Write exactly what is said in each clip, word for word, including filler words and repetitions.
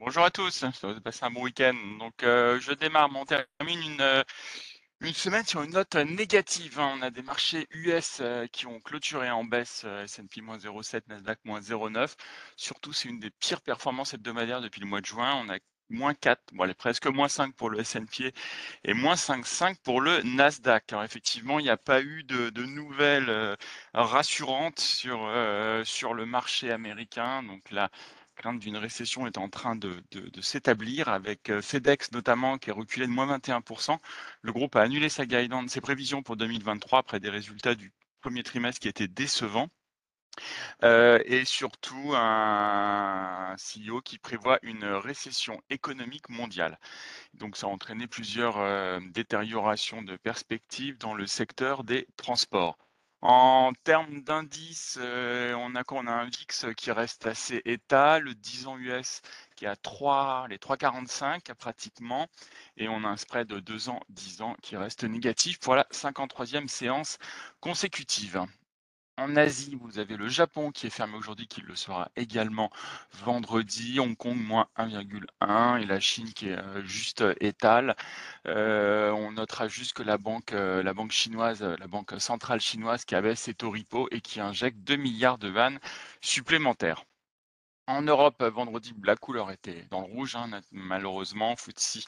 Bonjour à tous, passez un bon week-end. Donc, euh, je démarre, on termine une, une semaine sur une note négative. On a des marchés U S qui ont clôturé en baisse, S and P moins zéro virgule sept, Nasdaq moins zéro virgule neuf. Surtout, c'est une des pires performances hebdomadaires depuis le mois de juin. On a moins quatre, bon, allez, presque moins cinq pour le S and P et moins cinq virgule cinq pour le Nasdaq. Alors effectivement, il n'y a pas eu de, de nouvelles euh, rassurantes sur, euh, sur le marché américain. Donc la crainte d'une récession est en train de, de, de s'établir avec euh, FedEx notamment qui est reculé de moins vingt et un pour cent. Le groupe a annulé sa guidance, ses prévisions pour deux mille vingt-trois après des résultats du premier trimestre qui étaient décevants. Euh, et surtout un C E O qui prévoit une récession économique mondiale. Donc ça a entraîné plusieurs euh, détériorations de perspectives dans le secteur des transports. En termes d'indices, euh, on a on a un V I X qui reste assez état, le dix ans U S qui est à trois, les trois virgule quarante-cinq pratiquement, et on a un spread de deux ans, dix ans qui reste négatif pour la cinquante-troisième séance consécutive. En Asie, vous avez le Japon qui est fermé aujourd'hui, qui le sera également vendredi. Hong Kong, moins un virgule un et la Chine qui est juste étale. Euh, on notera juste que la banque, la banque chinoise, la banque centrale chinoise qui abaisse ses taux repo et qui injecte deux milliards de vannes supplémentaires. En Europe, vendredi, la couleur était dans le rouge, hein, malheureusement. F T S E,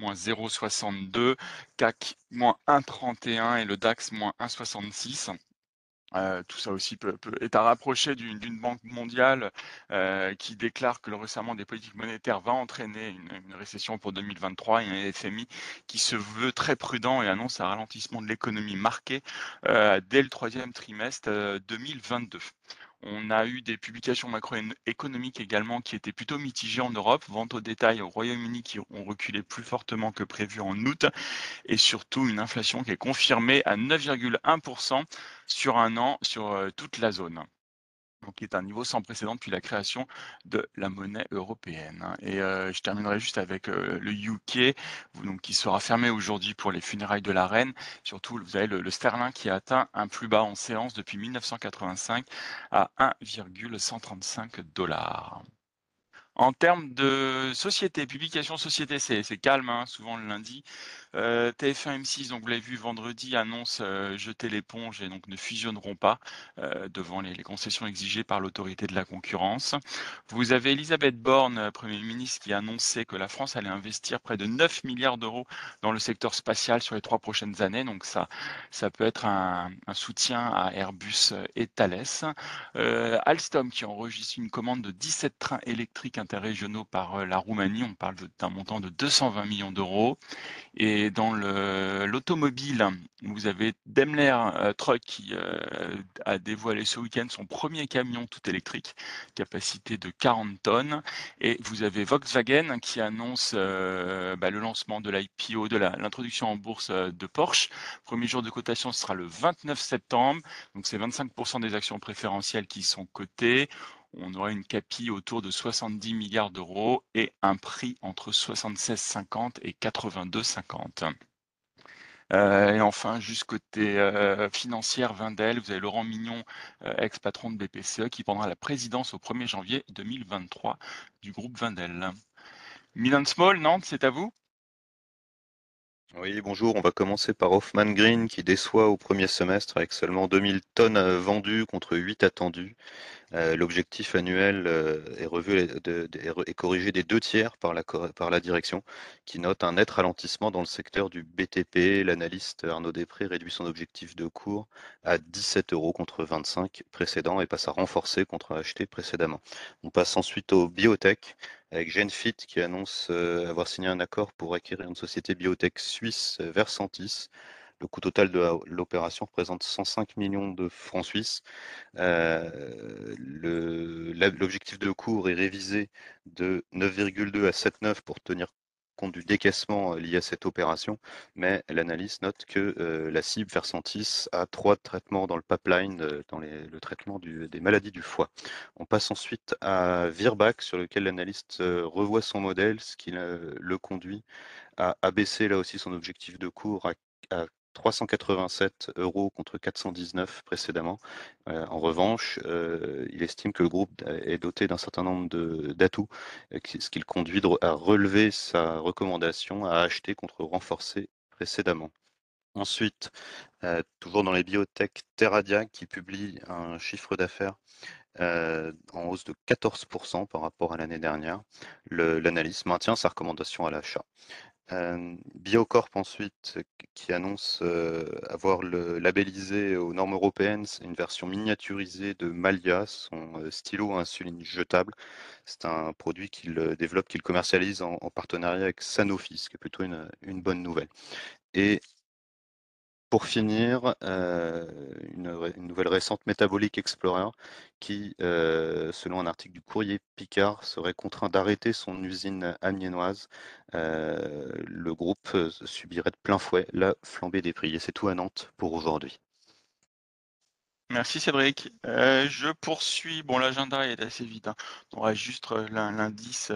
moins zéro virgule soixante-deux, C A C, moins un virgule trente et un et le DAX, moins un virgule soixante-six. Euh, tout ça aussi peut, peut, est à rapprocher d'une, d'une banque mondiale euh, qui déclare que le resserrement des politiques monétaires va entraîner une, une récession pour deux mille vingt-trois et un F M I qui se veut très prudent et annonce un ralentissement de l'économie marqué euh, dès le troisième trimestre euh, deux mille vingt-deux. On a eu des publications macroéconomiques également qui étaient plutôt mitigées en Europe, vente au détail au Royaume-Uni qui ont reculé plus fortement que prévu en août et surtout une inflation qui est confirmée à neuf virgule un pour cent sur un an sur toute la zone. Qui est un niveau sans précédent depuis la création de la monnaie européenne. Et euh, je terminerai juste avec euh, le U K, donc, qui sera fermé aujourd'hui pour les funérailles de la reine. Surtout, vous avez le, le sterling qui a atteint un plus bas en séance depuis mille neuf cent quatre-vingt-cinq à un virgule cent trente-cinq dollars. En termes de société, publication société, c'est, c'est calme, hein, souvent le lundi. Euh, T F un M six, donc vous l'avez vu vendredi, annonce euh, jeter l'éponge et donc ne fusionneront pas euh, devant les, les concessions exigées par l'autorité de la concurrence. Vous avez Elisabeth Borne, Premier ministre, qui annonçait que la France allait investir près de neuf milliards d'euros dans le secteur spatial sur les trois prochaines années. Donc ça, ça peut être un, un soutien à Airbus et Thales. Euh, Alstom qui enregistre une commande de dix-sept trains électriques régionaux par la Roumanie, on parle d'un montant de deux cent vingt millions d'euros. Et dans le, l'automobile, vous avez Daimler euh, Truck qui euh, a dévoilé ce week-end son premier camion tout électrique, capacité de quarante tonnes. Et vous avez Volkswagen qui annonce euh, bah, le lancement de l'I P O, de la, l'introduction en bourse de Porsche. Premier jour de cotation, ce sera le vingt-neuf septembre. Donc c'est vingt-cinq pour cent des actions préférentielles qui sont cotées. On aura une C A P I autour de soixante-dix milliards d'euros et un prix entre soixante-seize virgule cinquante et quatre-vingt-deux virgule cinquante. Euh, et enfin, juste côté euh, financière, Wendel, vous avez Laurent Mignon, euh, ex-patron de B P C E, qui prendra la présidence au premier janvier deux mille vingt-trois du groupe Wendel. Milan Small, Nantes, c'est à vous. Oui, bonjour. On va commencer par Hoffman Green qui déçoit au premier semestre avec seulement deux mille tonnes vendues contre huit attendues. Euh, l'objectif annuel euh, est revu de, de, est corrigé des deux tiers par la, par la direction qui note un net ralentissement dans le secteur du B T P. L'analyste Arnaud Desprez réduit son objectif de cours à dix-sept euros contre vingt-cinq précédents et passe à renforcer contre acheter précédemment. On passe ensuite au biotech, avec Genfit qui annonce avoir signé un accord pour acquérir une société biotech suisse Versantis. Le coût total de l'opération représente cent cinq millions de francs suisses. Euh, le, l'objectif de cours est révisé de neuf virgule deux à sept virgule neuf pour tenir compte du décaissement lié à cette opération, mais l'analyse note que euh, la cible Versantis a trois traitements dans le pipeline, euh, dans les, le traitement du, des maladies du foie. On passe ensuite à Virbac, sur lequel l'analyste euh, revoit son modèle, ce qui euh, le conduit à abaisser là aussi son objectif de cours à, à trois cent quatre-vingt-sept euros contre quatre cent dix-neuf précédemment. Euh, en revanche, euh, il estime que le groupe est doté d'un certain nombre d'atouts, ce qui le conduit à relever sa recommandation à acheter contre renforcer précédemment. Ensuite, euh, toujours dans les biotech, Teradia qui publie un chiffre d'affaires euh, en hausse de quatorze pour cent par rapport à l'année dernière. L'analyse maintient sa recommandation à l'achat. Euh, Biocorp ensuite qui annonce euh, avoir le, labellisé aux normes européennes une version miniaturisée de Malia, son euh, stylo à insuline jetable. C'est un produit qu'il développe, qu'il commercialise en, en partenariat avec Sanofi, ce qui est plutôt une, une bonne nouvelle. Et pour finir, euh, une, une nouvelle récente, Metabolic Explorer, qui, euh, selon un article du Courrier Picard, serait contraint d'arrêter son usine amiénoise. Euh, le groupe subirait de plein fouet la flambée des prix. Et c'est tout à Nantes pour aujourd'hui. Merci Cédric. Euh, je poursuis. Bon, l'agenda est assez vide, hein. On aura juste l'indice...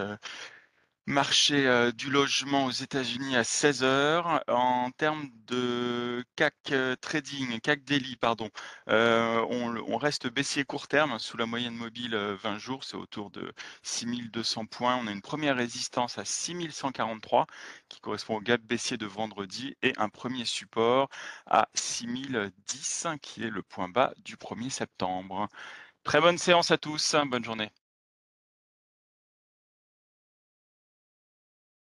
Marché euh, du logement aux États-Unis à seize heures. En termes de C A C trading, C A C daily, pardon, euh, on, on reste baissier court terme sous la moyenne mobile euh, vingt jours, c'est autour de six mille deux cents points. On a une première résistance à six mille cent quarante-trois qui correspond au gap baissier de vendredi et un premier support à six mille dix qui est le point bas du premier septembre. Très bonne séance à tous, bonne journée.